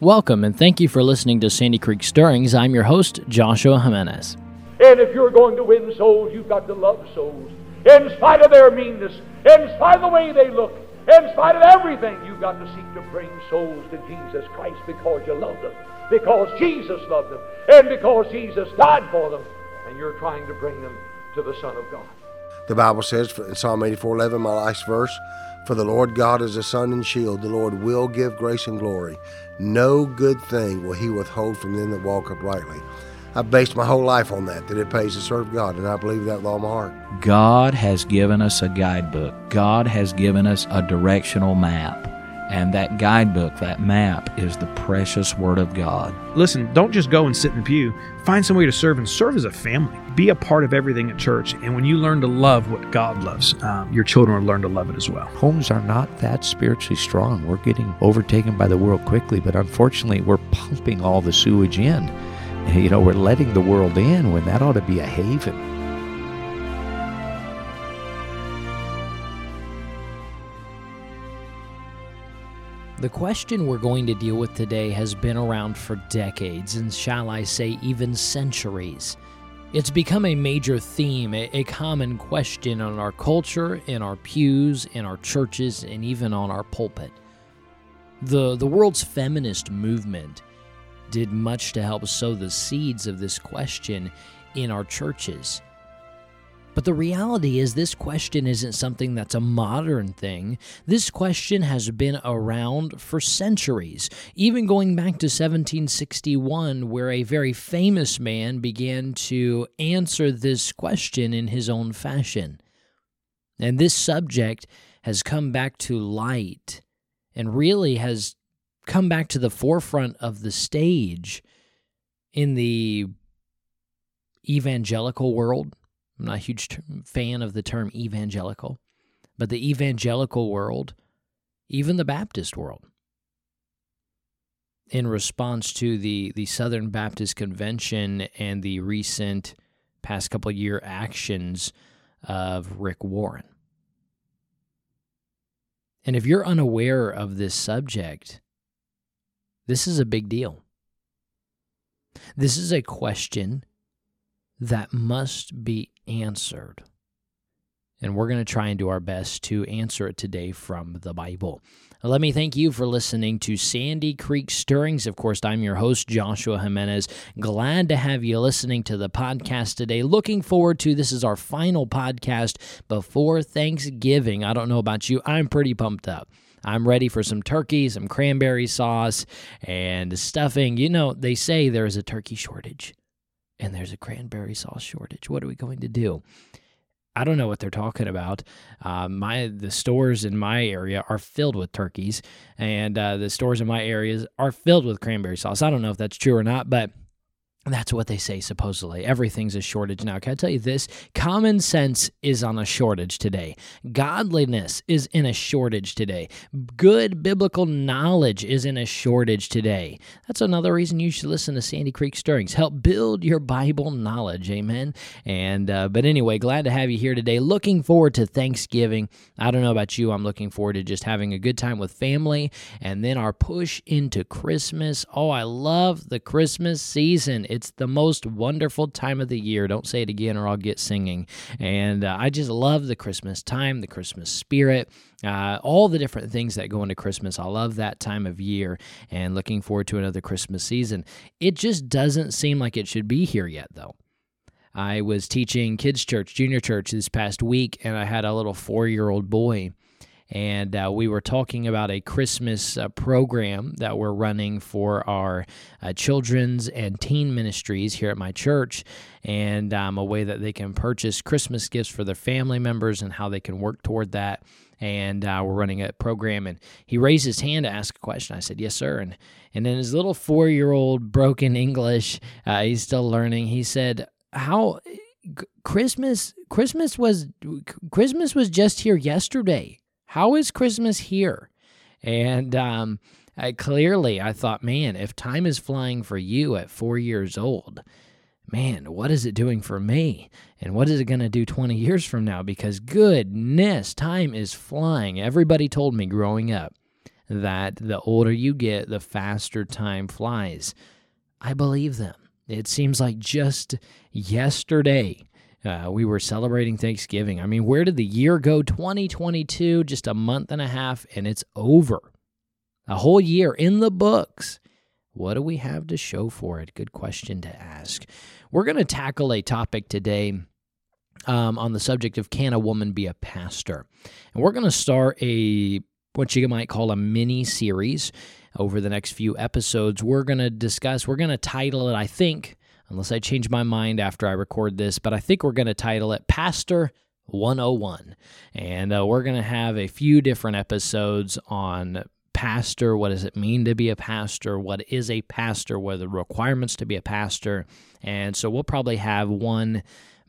Welcome, and thank you for listening to Sandy Creek Stirrings. I'm your host, Joshua Jimenez. And if you're going to win souls, you've got to love souls. In spite of their meanness, in spite of the way they look, in spite of everything, you've got to seek to bring souls to Jesus Christ because you love them, because Jesus loved them, and because Jesus died for them, and you're trying to bring them to the Son of God. The Bible says in Psalm 84:11, my last verse, for the Lord God is a sun and shield. The Lord will give grace and glory. No good thing will he withhold from them that walk uprightly. I've based my whole life on that it pays to serve God, and I believe that with all my heart. God has given us a guidebook. God has given us a directional map, and that guidebook, that map, is the precious Word of God. Listen, don't just go and sit in the pew. Find some way to serve, and serve as a family. Be a part of everything at church, and when you learn to love what God loves, your children will learn to love it as well. Homes are not that spiritually strong. We're getting overtaken by the world quickly, but unfortunately, we're pumping all the sewage in. We're letting the world in when that ought to be a haven. The question we're going to deal with today has been around for decades, and shall I say even centuries. It's become a major theme, a common question on our culture, in our pews, in our churches, and even on our pulpit. The world's feminist movement did much to help sow the seeds of this question in our churches. But the reality is this question isn't something that's a modern thing. This question has been around for centuries, even going back to 1761, where a very famous man began to answer this question in his own fashion. And this subject has come back to light and really has come back to the forefront of the stage in the evangelical world. I'm not a huge fan of the term evangelical, but the evangelical world, even the Baptist world, in response to the Southern Baptist Convention and the recent past couple year actions of Rick Warren. And if you're unaware of this subject, this is a big deal. This is a question that must be answered. And we're going to try and do our best to answer it today from the Bible. Let me thank you for listening to Sandy Creek Stirrings. Of course, I'm your host, Joshua Jimenez. Glad to have you listening to the podcast today. Looking forward to this is our final podcast before Thanksgiving. I don't know about you. I'm pretty pumped up. I'm ready for some turkey, some cranberry sauce, and stuffing. You know, they say there is a turkey shortage, and there's a cranberry sauce shortage. What are we going to do? I don't know what they're talking about. The stores in my area are filled with turkeys, and the stores in my areas are filled with cranberry sauce. I don't know if that's true or not, but that's what they say, supposedly. Everything's a shortage now. Can I tell you this? Common sense is on a shortage today. Godliness is in a shortage today. Good biblical knowledge is in a shortage today. That's another reason you should listen to Sandy Creek Stirrings. Help build your Bible knowledge, amen? And but anyway, glad to have you here today. Looking forward to Thanksgiving. I don't know about you. I'm looking forward to just having a good time with family and then our push into Christmas. Oh, I love the Christmas season. It's the most wonderful time of the year. Don't say it again or I'll get singing. And I just love the Christmas time, the Christmas spirit, all the different things that go into Christmas. I love that time of year and looking forward to another Christmas season. It just doesn't seem like it should be here yet, though. I was teaching kids' church, junior church this past week, and I had a little 4-year-old boy. And we were talking about a Christmas program that we're running for our children's and teen ministries here at my church, and a way that they can purchase Christmas gifts for their family members and how they can work toward that. And we're running a program, and he raised his hand to ask a question. I said, yes, sir. And in his little 4-year-old broken English, he's still learning, he said, how Christmas was just here yesterday. How is Christmas here? And clearly I thought, man, if time is flying for you at 4 years old, man, what is it doing for me? And what is it going to do 20 years from now? Because goodness, time is flying. Everybody told me growing up that the older you get, the faster time flies. I believe them. It seems like just yesterday we were celebrating Thanksgiving. I mean, where did the year go? 2022, just a month and a half, and it's over. A whole year in the books. What do we have to show for it? Good question to ask. We're going to tackle a topic today on the subject of can a woman be a pastor? And we're going to start what you might call a mini-series. Over the next few episodes, we're going to title it, I think, unless I change my mind after I record this, but I think we're going to title it Pastor 101. And we're going to have a few different episodes on pastor, what does it mean to be a pastor, what is a pastor, what are the requirements to be a pastor, and so we'll probably have one,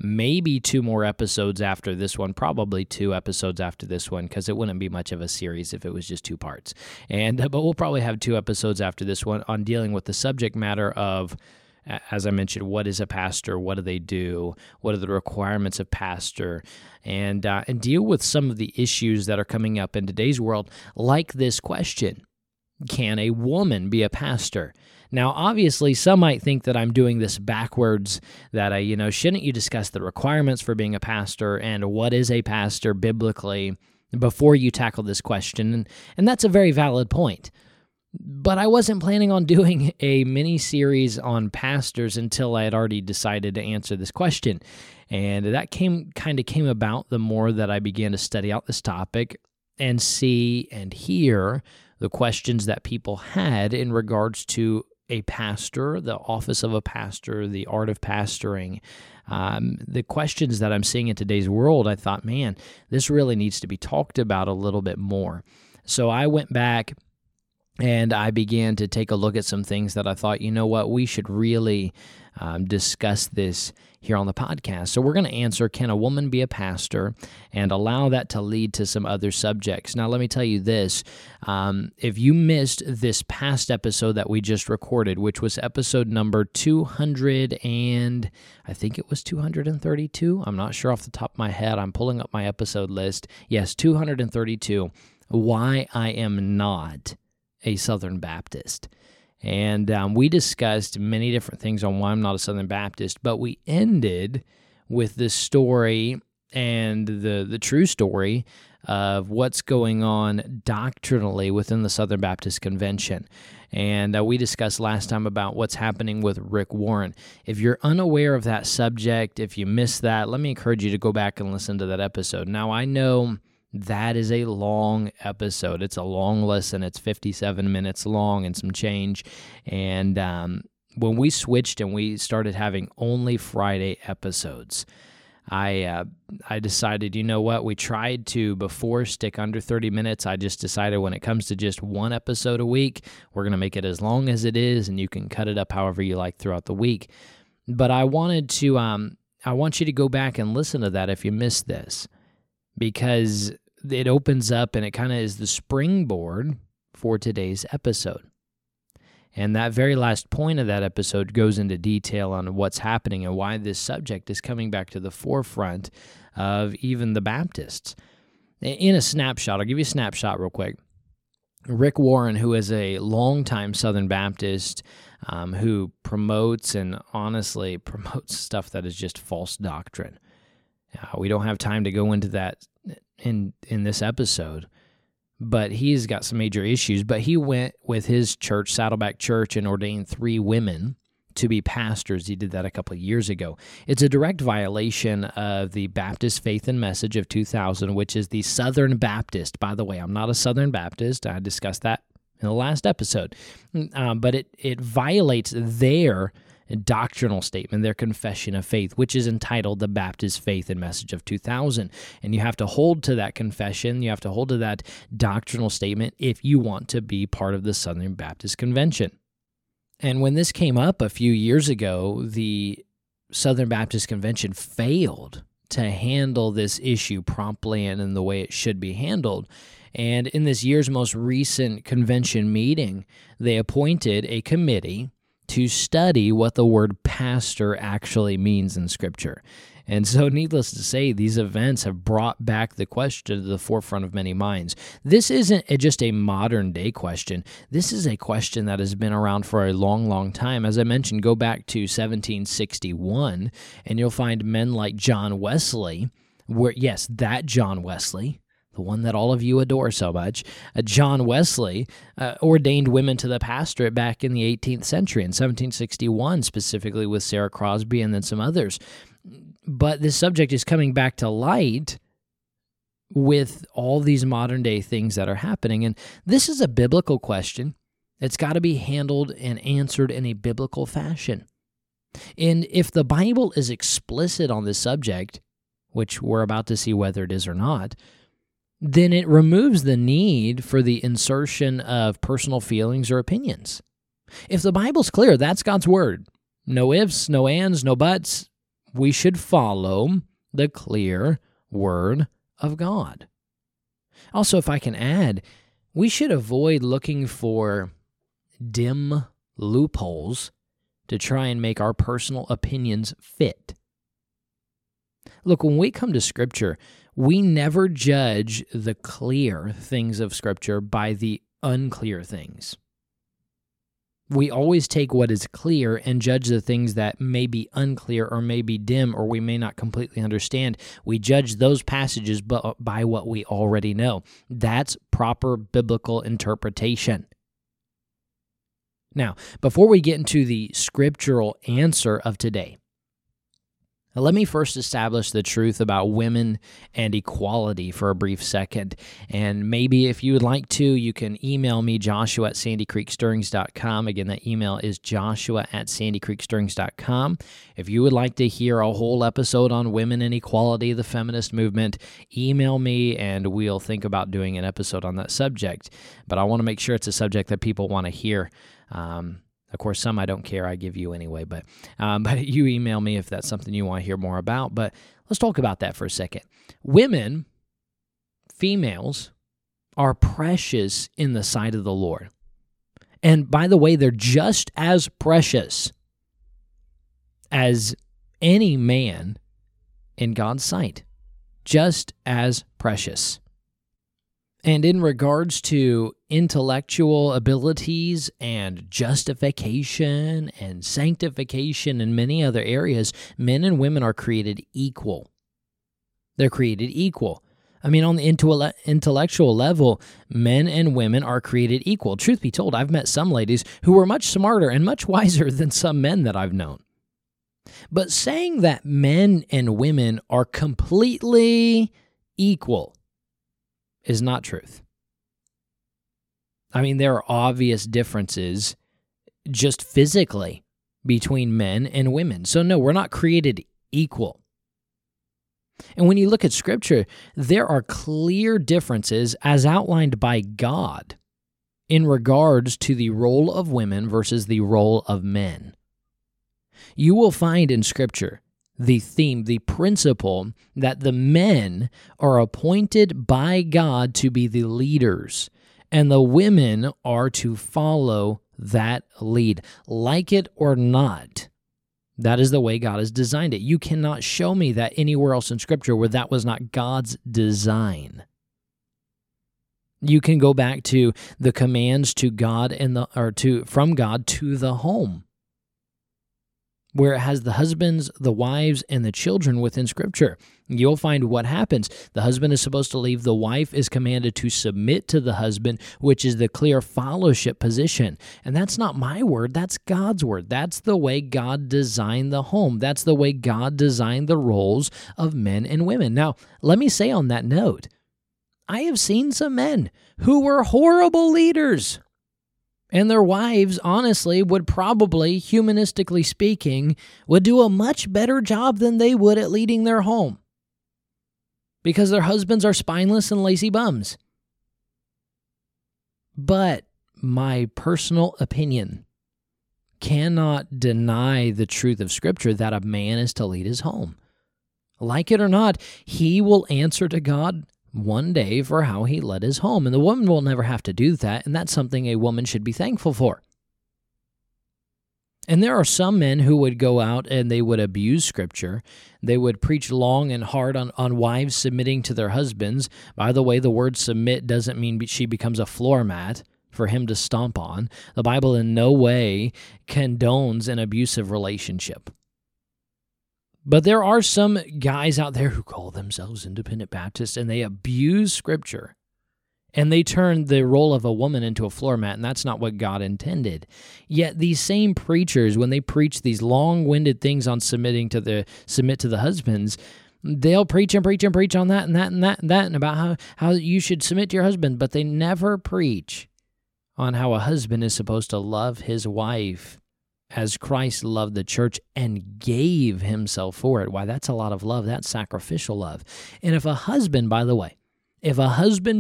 maybe two more episodes after this one, probably two episodes after this one, because it wouldn't be much of a series if it was just two parts. But we'll probably have two episodes after this one on dealing with the subject matter of, as I mentioned, what is a pastor, what do they do, what are the requirements of pastor, and deal with some of the issues that are coming up in today's world, like this question, can a woman be a pastor? Now, obviously, some might think that I'm doing this backwards, that shouldn't you discuss the requirements for being a pastor and what is a pastor biblically before you tackle this question? And that's a very valid point. But I wasn't planning on doing a mini-series on pastors until I had already decided to answer this question. And that came about the more that I began to study out this topic and see and hear the questions that people had in regards to a pastor, the office of a pastor, the art of pastoring. The questions that I'm seeing in today's world, I thought, man, this really needs to be talked about a little bit more. So I went back and I began to take a look at some things that I thought, you know what, we should really discuss this here on the podcast. So we're going to answer, can a woman be a pastor? And allow that to lead to some other subjects. Now, let me tell you this. If you missed this past episode that we just recorded, which was episode number 232. I'm not sure off the top of my head. I'm pulling up my episode list. Yes, 232, Why I Am Not a Southern Baptist. And we discussed many different things on why I'm not a Southern Baptist, but we ended with this story and the true story of what's going on doctrinally within the Southern Baptist Convention. And we discussed last time about what's happening with Rick Warren. If you're unaware of that subject, if you missed that, let me encourage you to go back and listen to that episode. Now, I know that is a long episode. It's a long lesson. It's 57 minutes long and some change. And when we switched and we started having only Friday episodes, I decided, you know what, we tried to before stick under 30 minutes. I just decided when it comes to just one episode a week, we're going to make it as long as it is, and you can cut it up however you like throughout the week. But I want you to go back and listen to that if you missed this, because it opens up and it kind of is the springboard for today's episode. And that very last point of that episode goes into detail on what's happening and why this subject is coming back to the forefront of even the Baptists. In a snapshot, I'll give you a snapshot real quick. Rick Warren, who is a longtime Southern Baptist, who promotes and honestly promotes stuff that is just false doctrine. We don't have time to go into that in this episode, but he's got some major issues. But he went with his church, Saddleback Church, and ordained 3 women to be pastors. He did that a couple of years ago. It's a direct violation of the Baptist Faith and Message of 2000, which is the Southern Baptist. By the way, I'm not a Southern Baptist. I discussed that in the last episode. But it violates their doctrinal statement, their confession of faith, which is entitled the Baptist Faith and Message of 2000. And you have to hold to that confession, you have to hold to that doctrinal statement if you want to be part of the Southern Baptist Convention. And when this came up a few years ago, the Southern Baptist Convention failed to handle this issue promptly and in the way it should be handled. And in this year's most recent convention meeting, they appointed a committee to study what the word pastor actually means in Scripture. And so, needless to say, these events have brought back the question to the forefront of many minds. This isn't just a modern-day question. This is a question that has been around for a long, long time. As I mentioned, go back to 1761, and you'll find men like John Wesley, that John Wesley, the one that all of you adore so much, John Wesley ordained women to the pastorate back in the 18th century, in 1761 specifically, with Sarah Crosby and then some others. But this subject is coming back to light with all these modern-day things that are happening. And this is a biblical question. It's got to be handled and answered in a biblical fashion. And if the Bible is explicit on this subject, which we're about to see whether it is or not, then it removes the need for the insertion of personal feelings or opinions. If the Bible's clear, that's God's Word. No ifs, no ands, no buts. We should follow the clear Word of God. Also, if I can add, we should avoid looking for dim loopholes to try and make our personal opinions fit. Look, when we come to Scripture, we never judge the clear things of Scripture by the unclear things. We always take what is clear and judge the things that may be unclear or may be dim or we may not completely understand. We judge those passages by what we already know. That's proper biblical interpretation. Now, before we get into the scriptural answer of today, let me first establish the truth about women and equality for a brief second. And maybe if you would like to, you can email me, joshua@sandycreekstirrings.com. Again, that email is joshua@sandycreekstirrings.com. If you would like to hear a whole episode on women and equality, the feminist movement, email me and we'll think about doing an episode on that subject. But I want to make sure it's a subject that people want to hear. Of course, some I don't care, I give you anyway, but you email me if that's something you want to hear more about. But let's talk about that for a second. Women, females, are precious in the sight of the Lord. And by the way, they're just as precious as any man in God's sight. Just as precious. And in regards to intellectual abilities and justification and sanctification and many other areas, men and women are created equal. They're created equal. I mean, on the intellectual level, men and women are created equal. Truth be told, I've met some ladies who were much smarter and much wiser than some men that I've known. But saying that men and women are completely equal is not truth. I mean, there are obvious differences just physically between men and women. So no, we're not created equal. And when you look at Scripture, there are clear differences as outlined by God in regards to the role of women versus the role of men. You will find in Scripture the theme, the principle that the men are appointed by God to be the leaders, and the women are to follow that lead. Like it or not, that is the way God has designed it. You cannot show me that anywhere else in Scripture where that was not God's design. You can go back to the commands to God from God to the home, where it has the husbands, the wives, and the children within Scripture. You'll find what happens. The husband is supposed to leave. The wife is commanded to submit to the husband, which is the clear fellowship position. And that's not my word. That's God's word. That's the way God designed the home. That's the way God designed the roles of men and women. Now, let me say on that note, I have seen some men who were horrible leaders. And their wives, honestly, would probably, humanistically speaking, would do a much better job than they would at leading their home, because their husbands are spineless and lazy bums. But my personal opinion cannot deny the truth of Scripture that a man is to lead his home. Like it or not, he will answer to God one day for how he led his home. And the woman will never have to do that, and that's something a woman should be thankful for. And there are some men who would go out and they would abuse Scripture. They would preach long and hard on wives submitting to their husbands. By the way, the word submit doesn't mean she becomes a floor mat for him to stomp on. The Bible in no way condones an abusive relationship. But there are some guys out there who call themselves independent Baptists, and they abuse Scripture. And they turned the role of a woman into a floor mat, and that's not what God intended. Yet these same preachers, when they preach these long-winded things on submit to the husbands, they'll preach on that and that and that and that, and about how you should submit to your husband, but they never preach on how a husband is supposed to love his wife as Christ loved the church and gave himself for it. Why, that's a lot of love. That's sacrificial love. And if a husband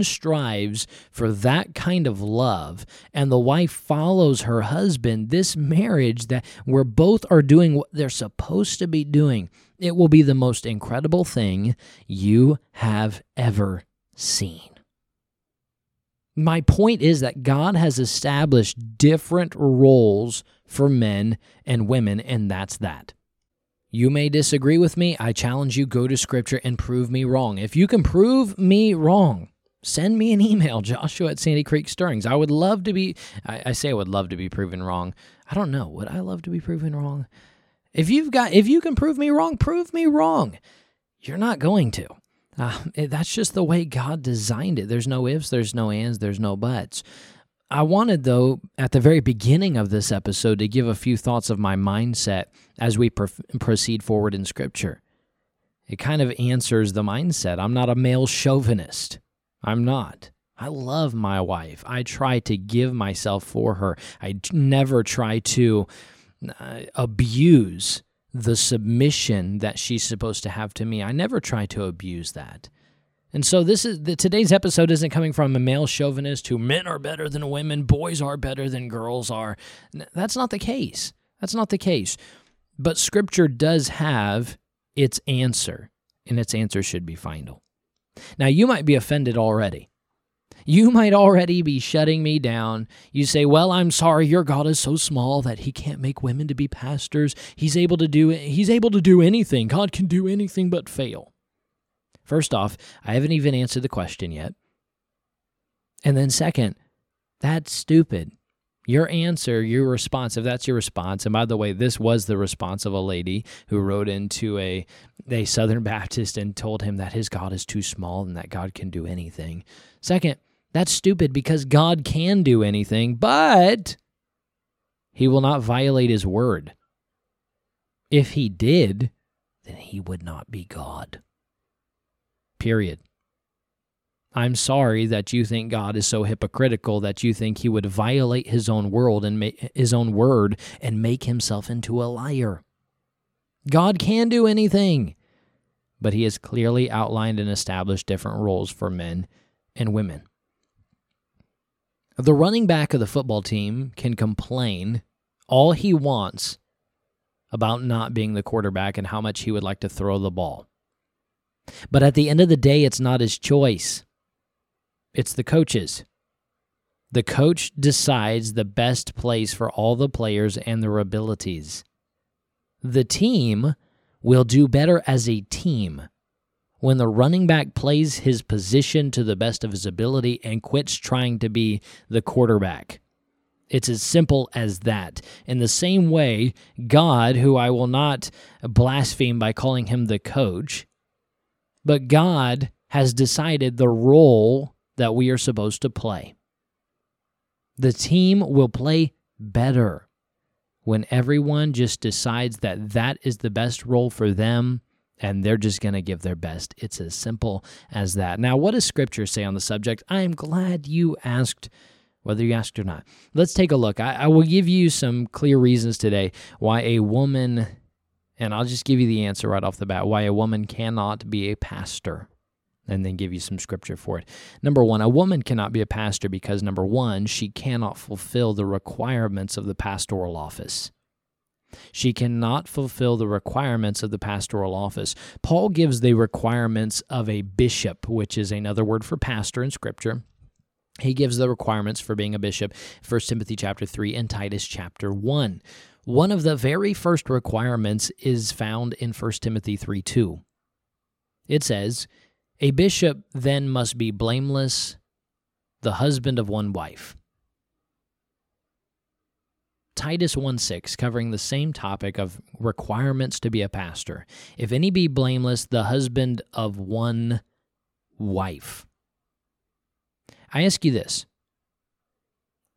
strives for that kind of love and the wife follows her husband, this marriage that where both are doing what they're supposed to be doing, it will be the most incredible thing you have ever seen. My point is that God has established different roles for men and women, and that's that. You may disagree with me. I challenge you, go to Scripture and prove me wrong. If you can prove me wrong, send me an email, Joshua@SandyCreekStirrings. I would love to be, I say I would love to be proven wrong. I don't know. Would I love to be proven wrong? If you can prove me wrong, prove me wrong. You're not going to. That's just the way God designed it. There's no ifs, there's no ands, there's no buts. I wanted, though, at the very beginning of this episode to give a few thoughts of my mindset as we proceed forward in Scripture. It kind of answers the mindset. I'm not a male chauvinist. I'm not. I love my wife. I try to give myself for her. I never try to abuse the submission that she's supposed to have to me. I never try to abuse that. And so today's episode isn't coming from a male chauvinist who men are better than women, boys are better than girls are. That's not the case. That's not the case. But Scripture does have its answer, and its answer should be final. Now, you might be offended already. You might already be shutting me down. You say, well, I'm sorry, your God is so small that he can't make women to be pastors. He's able to do anything. God can do anything but fail. First off, I haven't even answered the question yet. And then second, that's stupid. Your answer, your response, if that's your response, and by the way, this was the response of a lady who wrote into a Southern Baptist and told him that his God is too small and that God can do anything. Second, that's stupid because God can do anything, but he will not violate his word. If he did, then he would not be God. Period. I'm sorry that you think God is so hypocritical that you think he would violate his own world and his own word and make himself into a liar. God can do anything, but he has clearly outlined and established different roles for men and women. The running back of the football team can complain all he wants about not being the quarterback and how much he would like to throw the ball. But at the end of the day, it's not his choice. It's the coach's. The coach decides the best place for all the players and their abilities. The team will do better as a team when the running back plays his position to the best of his ability and quits trying to be the quarterback. It's as simple as that. In the same way, God, who I will not blaspheme by calling him the coach, but God has decided the role that we are supposed to play. The team will play better when everyone just decides that is the best role for them, and they're just going to give their best. It's as simple as that. Now, what does Scripture say on the subject? I am glad you asked, whether you asked or not. Let's take a look. I will give you some clear reasons today why a woman... And I'll just give you the answer right off the bat, why a woman cannot be a pastor, and then give you some Scripture for it. Number one, a woman cannot be a pastor because, number one, she cannot fulfill the requirements of the pastoral office. She cannot fulfill the requirements of the pastoral office. Paul gives the requirements of a bishop, which is another word for pastor in Scripture. He gives the requirements for being a bishop, 1 Timothy chapter 3 and Titus chapter 1. One of the very first requirements is found in 1 Timothy 3:2. It says, "A bishop then must be blameless, the husband of one wife." Titus 1:6, covering the same topic of requirements to be a pastor. "If any be blameless, the husband of one wife." I ask you this,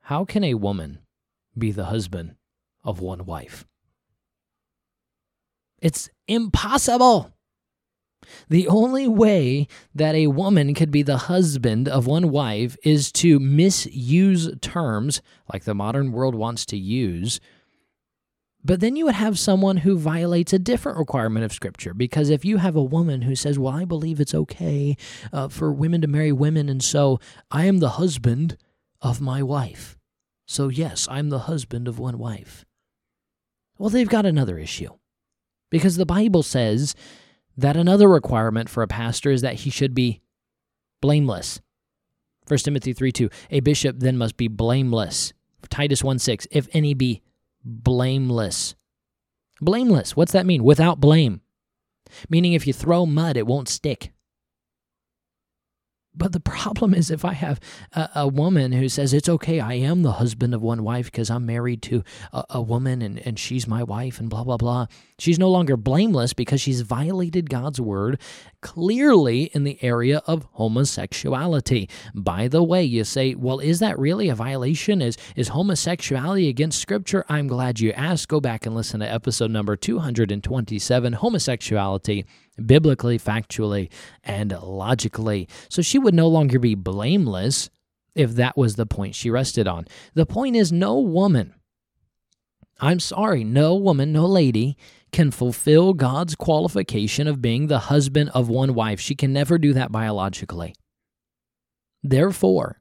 how can a woman be the husband of one wife? It's impossible. The only way that a woman could be the husband of one wife is to misuse terms like the modern world wants to use. But then you would have someone who violates a different requirement of Scripture, because if you have a woman who says, "Well, I believe it's okay for women to marry women, and so I am the husband of my wife. So yes, I'm the husband of one wife." Well, they've got another issue, because the Bible says that another requirement for a pastor is that he should be blameless. 1 Timothy 3:2, "A bishop then must be blameless." Titus 1:6, "If any be blameless." Blameless, what's that mean? Without blame. Meaning if you throw mud, it won't stick. But the problem is if I have a woman who says, "It's okay, I am the husband of one wife because I'm married to a woman and she's my wife and blah, blah, blah." She's no longer blameless because she's violated God's word clearly in the area of homosexuality. By the way, you say, "Well, is that really a violation? Is homosexuality against Scripture?" I'm glad you asked. Go back and listen to episode number 227, Homosexuality, Biblically, Factually, and Logically. So she would no longer be blameless if that was the point she rested on. The point is no woman, I'm sorry, no woman, no lady can fulfill God's qualification of being the husband of one wife. She can never do that biologically. Therefore,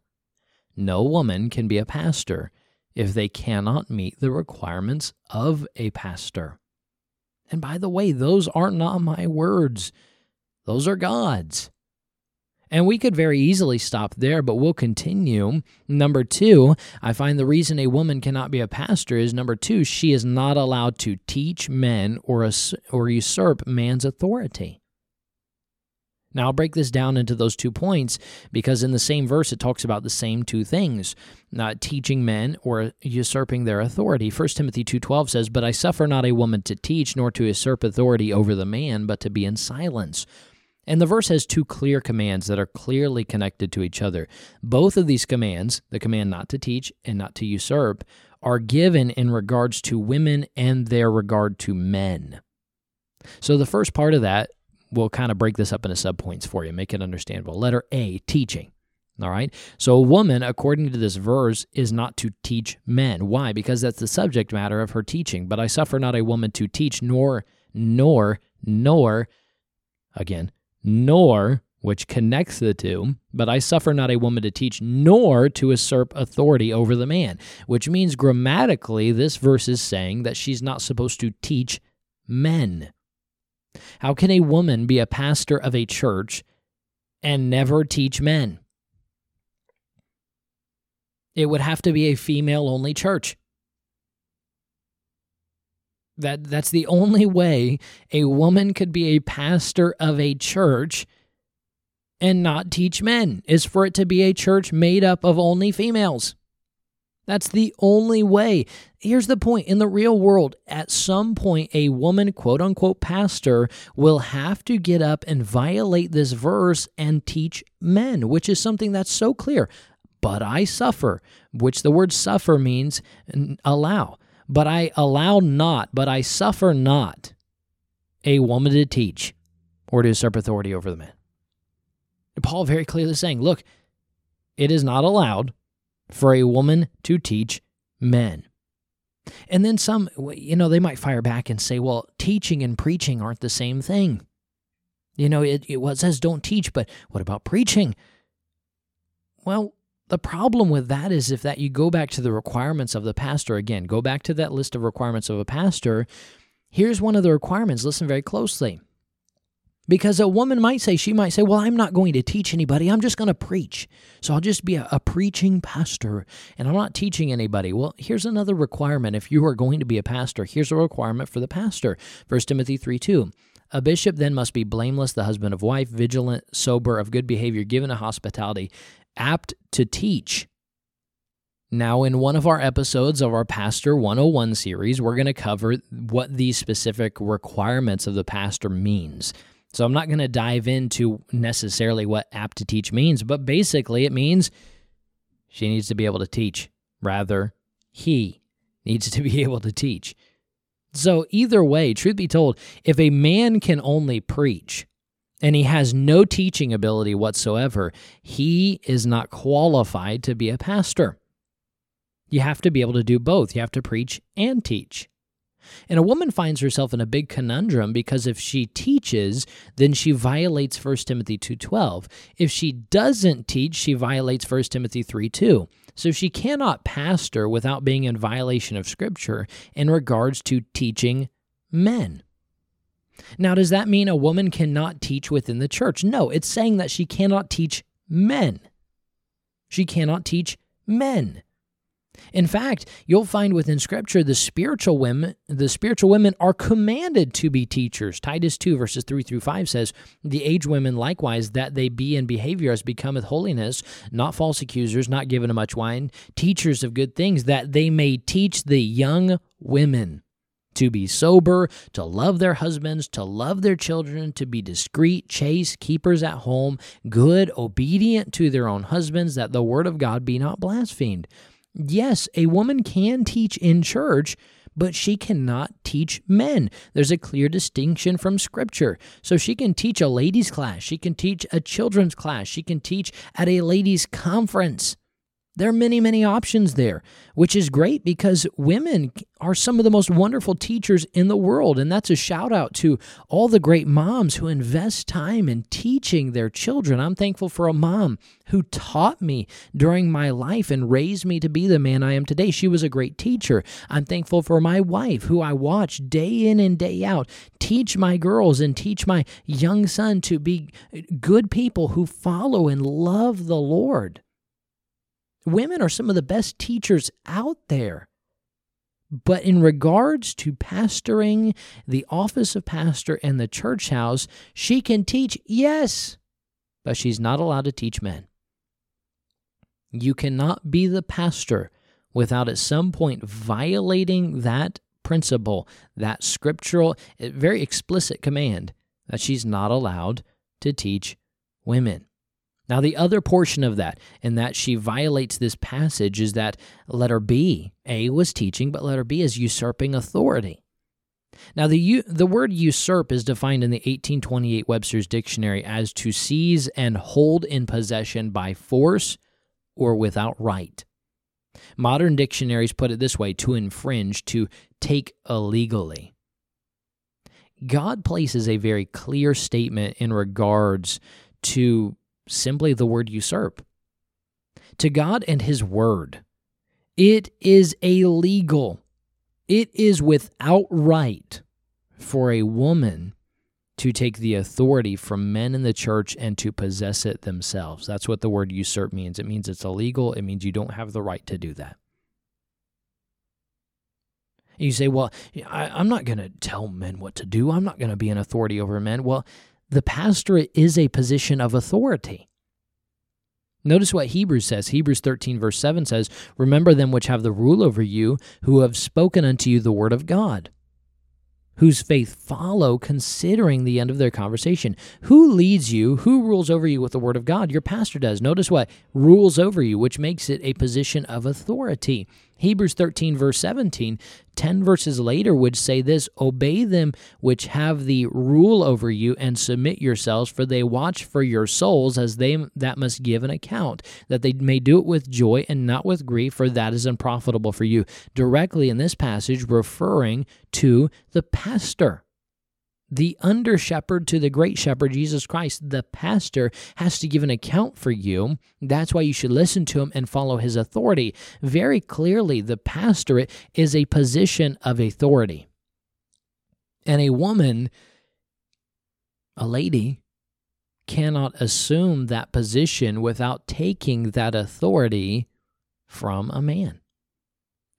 no woman can be a pastor if they cannot meet the requirements of a pastor. And by the way, those are not my words. Those are God's. And we could very easily stop there, but we'll continue. Number two, I find the reason a woman cannot be a pastor is, number two, she is not allowed to teach men or usurp man's authority. Now, I'll break this down into those 2 points, because in the same verse, it talks about the same two things, not teaching men or usurping their authority. 1 Timothy 2:12 says, "But I suffer not a woman to teach, nor to usurp authority over the man, but to be in silence." And the verse has two clear commands that are clearly connected to each other. Both of these commands, the command not to teach and not to usurp, are given in regards to women and their regard to men. So the first part of that, we'll kind of break this up into subpoints for you, make it understandable. Letter A, teaching. All right? So a woman, according to this verse, is not to teach men. Why? Because that's the subject matter of her teaching. "But I suffer not a woman to teach, nor, which connects the two, "but I suffer not a woman to teach, nor to usurp authority over the man," which means grammatically this verse is saying that she's not supposed to teach men. How can a woman be a pastor of a church and never teach men? It would have to be a female-only church. That's the only way a woman could be a pastor of a church and not teach men, is for it to be a church made up of only females. That's the only way. Here's the point. In the real world, at some point, a woman, quote-unquote pastor, will have to get up and violate this verse and teach men, which is something that's so clear. "But I suffer," which the word suffer means allow. "But I allow not, but I suffer not a woman to teach or to usurp authority over the men." Paul very clearly saying, look, it is not allowed for a woman to teach men. And then some, they might fire back and say, well, teaching and preaching aren't the same thing. It says don't teach, but what about preaching? Well, the problem with that is you go back to the requirements of the pastor. Again, go back to that list of requirements of a pastor. Here's one of the requirements. Listen very closely. Because a woman might say, well, I'm not going to teach anybody. I'm just going to preach. So I'll just be a preaching pastor, and I'm not teaching anybody. Well, here's another requirement. If you are going to be a pastor, here's a requirement for the pastor. 1 Timothy 3:2. A bishop then must be blameless, the husband of wife, vigilant, sober, of good behavior, given to hospitality, apt to teach. Now, in one of our episodes of our Pastor 101 series, we're going to cover what these specific requirements of the pastor means. So I'm not going to dive into necessarily what apt to teach means, but basically it means she needs to be able to teach. Rather, he needs to be able to teach. So either way, truth be told, if a man can only preach and he has no teaching ability whatsoever, he is not qualified to be a pastor. You have to be able to do both. You have to preach and teach. And a woman finds herself in a big conundrum because if she teaches, then she violates 1 Timothy 2:12. If she doesn't teach, she violates 1 Timothy 3:2. So she cannot pastor without being in violation of Scripture in regards to teaching men. Now, does that mean a woman cannot teach within the church? No, it's saying that she cannot teach men. She cannot teach men. In fact, you'll find within Scripture the spiritual women are commanded to be teachers. Titus 2 verses 3 through 5 says, "The aged women likewise, that they be in behavior as becometh holiness, not false accusers, not given to much wine, teachers of good things, that they may teach the young women to be sober, to love their husbands, to love their children, to be discreet, chaste, keepers at home, good, obedient to their own husbands, that the word of God be not blasphemed." Yes, a woman can teach in church, but she cannot teach men. There's a clear distinction from Scripture. So she can teach a ladies' class. She can teach a children's class. She can teach at a ladies' conference. There are many, many options there, which is great because women are some of the most wonderful teachers in the world. And that's a shout out to all the great moms who invest time in teaching their children. I'm thankful for a mom who taught me during my life and raised me to be the man I am today. She was a great teacher. I'm thankful for my wife, who I watch day in and day out teach my girls and teach my young son to be good people who follow and love the Lord. Women are some of the best teachers out there. But in regards to pastoring, the office of pastor, and the church house, she can teach, yes, but she's not allowed to teach men. You cannot be the pastor without at some point violating that principle, that scriptural, very explicit command that she's not allowed to teach women. Now, the other portion of that, and that she violates this passage, is that letter B, A was teaching, but letter B is usurping authority. Now, the word usurp is defined in the 1828 Webster's Dictionary as to seize and hold in possession by force or without right. Modern dictionaries put it this way: to infringe, to take illegally. God places a very clear statement in regards to simply the word usurp. To God and His Word, it is illegal, it is without right for a woman to take the authority from men in the church and to possess it themselves. That's what the word usurp means. It means it's illegal. It means you don't have the right to do that. You say, well, I'm not going to tell men what to do. I'm not going to be an authority over men. Well, the pastorate is a position of authority. Notice what Hebrews says. Hebrews 13, verse 7 says, "Remember them which have the rule over you, who have spoken unto you the word of God, whose faith follow, considering the end of their conversation." Who leads you? Who rules over you with the word of God? Your pastor does. Notice what rules over you, which makes it a position of authority. Hebrews 13, verse 17, 10 verses later would say this: "Obey them which have the rule over you, and submit yourselves, for they watch for your souls, as they that must give an account, that they may do it with joy and not with grief, for that is unprofitable for you." Directly in this passage, referring to the pastor. The under shepherd to the great shepherd, Jesus Christ, the pastor, has to give an account for you. That's why you should listen to him and follow his authority. Very clearly, the pastorate is a position of authority. And a woman a lady cannot assume that position without taking that authority from a man.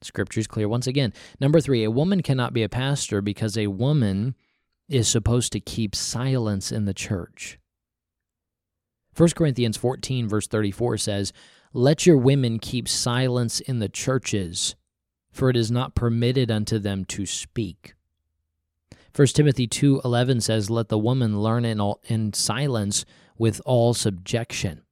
Scripture is clear once again. Number 3, a woman cannot be a pastor because a woman is supposed to keep silence in the church. 1 Corinthians 14, verse 34 says, "Let your women keep silence in the churches, for it is not permitted unto them to speak." 1 Timothy 2:11 says, "Let the woman learn in silence with all subjection."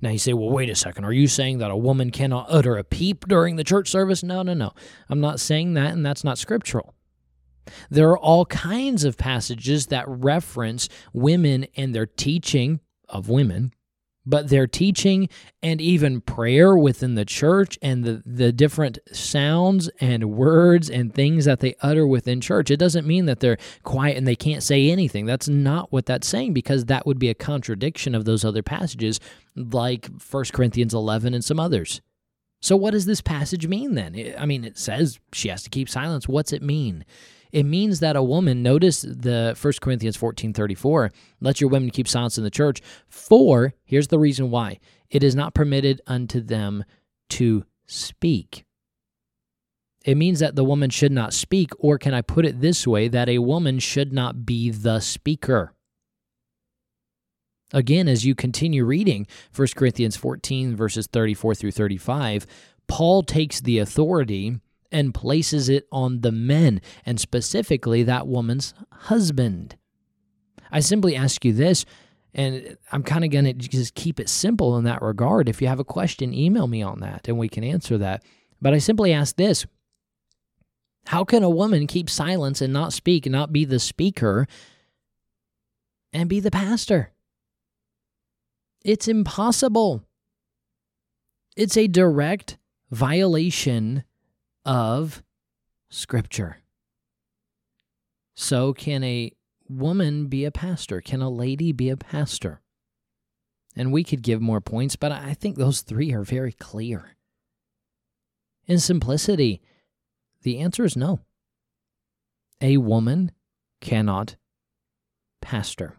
Now you say, well, wait a second. Are you saying that a woman cannot utter a peep during the church service? No. I'm not saying that, and that's not scriptural. There are all kinds of passages that reference women and their teaching of women, but their teaching and even prayer within the church and the different sounds and words and things that they utter within church. It doesn't mean that they're quiet and they can't say anything. That's not what that's saying, because that would be a contradiction of those other passages like 1 Corinthians 11 and some others. So what does this passage mean then? I mean, it says she has to keep silence. What's it mean? It means that a woman, notice the 1 Corinthians 14:34, let your women keep silence in the church, for, here's the reason why, it is not permitted unto them to speak. It means that the woman should not speak, or can I put it this way, that a woman should not be the speaker. Again, as you continue reading 1 Corinthians 14, verses 34 through 35, Paul takes the authority and places it on the men, and specifically that woman's husband. I simply ask you this, and I'm kind of going to just keep it simple in that regard. If you have a question, email me on that, and we can answer that. But I simply ask this: how can a woman keep silence and not speak, and not be the speaker, and be the pastor? It's impossible. It's a direct violation of Scripture. So can a woman be a pastor? Can a lady be a pastor? And we could give more points, but I think those three are very clear. In simplicity, the answer is no. A woman cannot pastor.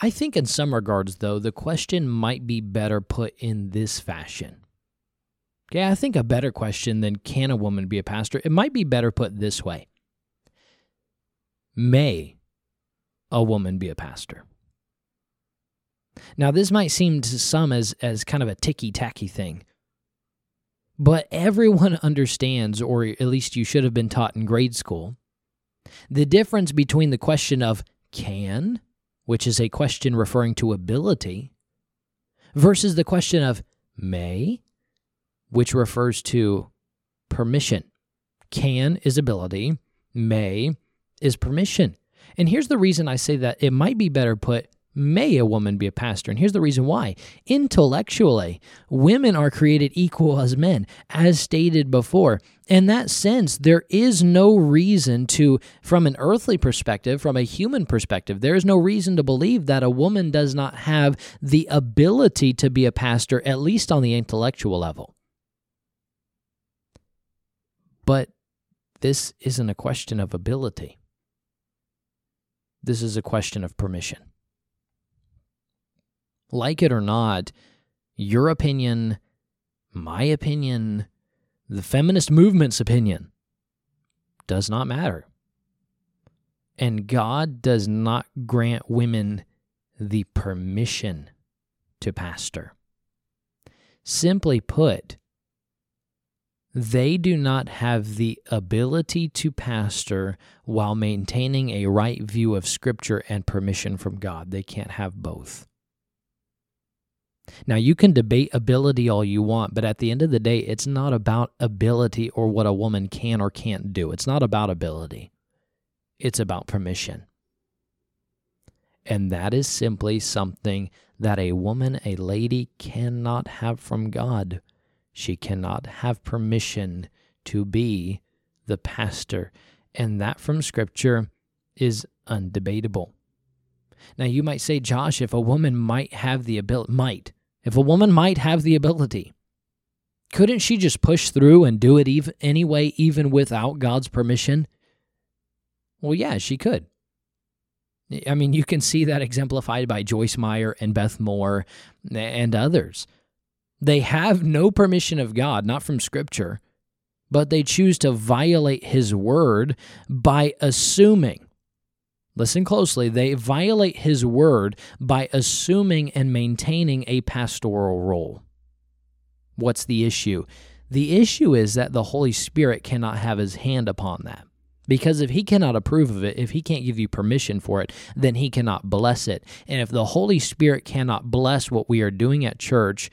I think in some regards, though, the question might be better put in this fashion. Okay, I think a better question than can a woman be a pastor, it might be better put this way: may a woman be a pastor? Now, this might seem to some as kind of a ticky-tacky thing, but everyone understands, or at least you should have been taught in grade school, the difference between the question of can, which is a question referring to ability, versus the question of may, which refers to permission. Can is ability, may is permission. And here's the reason I say that it might be better put, may a woman be a pastor? And here's the reason why. Intellectually, women are created equal as men, as stated before. In that sense, there is no reason to, from an earthly perspective, from a human perspective, there is no reason to believe that a woman does not have the ability to be a pastor, at least on the intellectual level. But this isn't a question of ability. This is a question of permission. Like it or not, your opinion, my opinion, the feminist movement's opinion does not matter. And God does not grant women the permission to pastor. Simply put, they do not have the ability to pastor while maintaining a right view of Scripture and permission from God. They can't have both. Now, you can debate ability all you want, but at the end of the day, it's not about ability or what a woman can or can't do. It's not about ability. It's about permission. And that is simply something that a woman, a lady, cannot have from God. She cannot have permission to be the pastor. And that from Scripture is undebatable. Now, you might say, Josh, if a woman might have the ability, couldn't she just push through and do it anyway, even without God's permission? Well, yeah, she could. I mean, you can see that exemplified by Joyce Meyer and Beth Moore and others. They have no permission of God, not from Scripture, but they choose to violate His Word by assuming. Listen closely. They violate His Word by assuming and maintaining a pastoral role. What's the issue? The issue is that the Holy Spirit cannot have His hand upon that. Because if He cannot approve of it, if He can't give you permission for it, then He cannot bless it. And if the Holy Spirit cannot bless what we are doing at church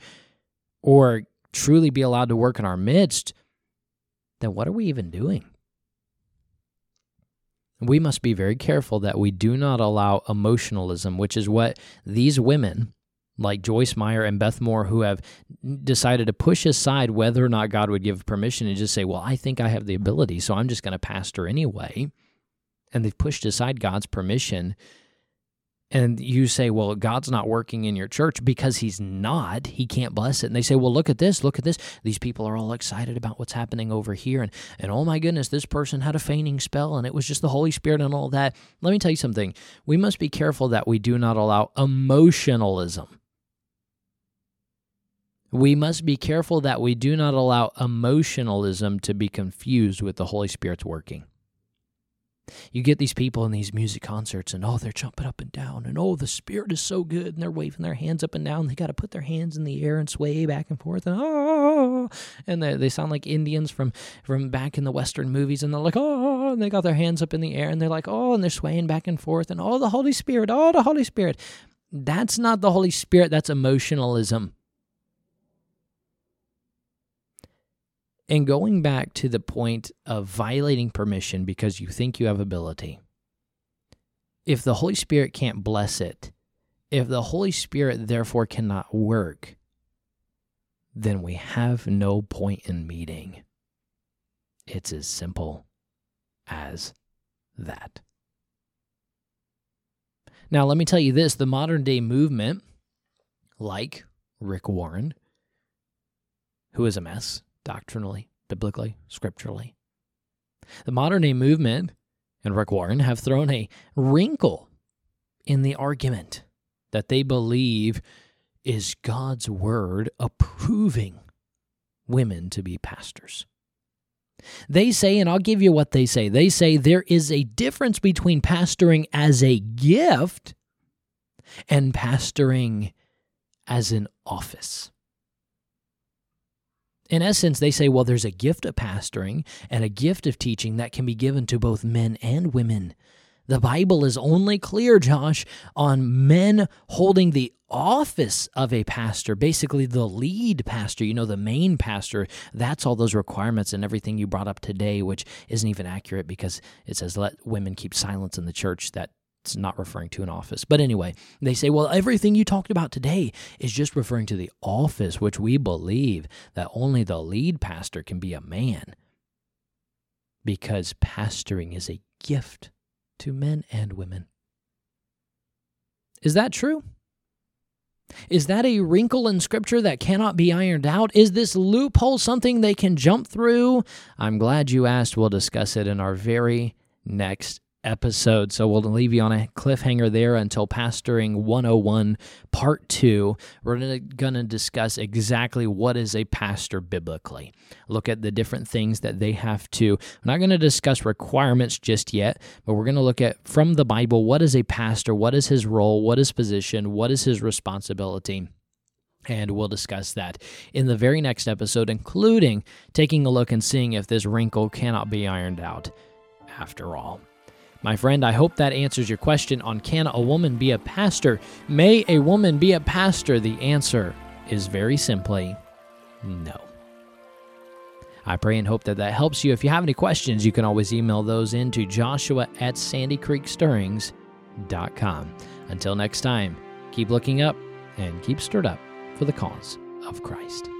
or truly be allowed to work in our midst, then what are we even doing? We must be very careful that we do not allow emotionalism, which is what these women like Joyce Meyer and Beth Moore, who have decided to push aside whether or not God would give permission and just say, well, I think I have the ability, so I'm just going to pastor anyway. And they've pushed aside God's permission. And you say, well, God's not working in your church because He's not. He can't bless it. And they say, well, look at this, look at this. These people are all excited about what's happening over here. And oh my goodness, this person had a fainting spell and it was just the Holy Spirit and all that. Let me tell you something. We must be careful that we do not allow emotionalism. We must be careful that we do not allow emotionalism to be confused with the Holy Spirit's working. You get these people in these music concerts, and oh, they're jumping up and down, and oh, the Spirit is so good, and they're waving their hands up and down. They got to put their hands in the air and sway back and forth, and oh, and they sound like Indians from back in the Western movies, and they're like, oh, and they got their hands up in the air, and they're like, oh, and they're swaying back and forth, and oh, the Holy Spirit, oh, the Holy Spirit. That's not the Holy Spirit, that's emotionalism. And going back to the point of violating permission because you think you have ability, if the Holy Spirit can't bless it, if the Holy Spirit therefore cannot work, then we have no point in meeting. It's as simple as that. Now, let me tell you this, the modern day movement, like Rick Warren, who is a mess, doctrinally, biblically, scripturally. The modern-day movement and Rick Warren have thrown a wrinkle in the argument that they believe is God's word approving women to be pastors. They say, and I'll give you what they say there is a difference between pastoring as a gift and pastoring as an office. In essence, they say, well, there's a gift of pastoring and a gift of teaching that can be given to both men and women. The Bible is only clear, Josh, on men holding the office of a pastor, basically the lead pastor, you know, the main pastor. That's all those requirements and everything you brought up today, which isn't even accurate because it says let women keep silence in the church. That's not referring to an office. But anyway, they say, well, everything you talked about today is just referring to the office, which we believe that only the lead pastor can be a man because pastoring is a gift to men and women. Is that true? Is that a wrinkle in Scripture that cannot be ironed out? Is this loophole something they can jump through? I'm glad you asked. We'll discuss it in our very next episode. So we'll leave you on a cliffhanger there until Pastoring 101 Part 2. We're going to discuss exactly what is a pastor biblically. Look at the different things that they have to. I'm not going to discuss requirements just yet, but we're going to look at from the Bible, what is a pastor? What is his role? What is position? What is his responsibility? And we'll discuss that in the very next episode, including taking a look and seeing if this wrinkle cannot be ironed out after all. My friend, I hope that answers your question on can a woman be a pastor? May a woman be a pastor? The answer is very simply no. I pray and hope that that helps you. If you have any questions, you can always email those in to joshua@sandycreekstirrings.com. Until next time, keep looking up and keep stirred up for the cause of Christ.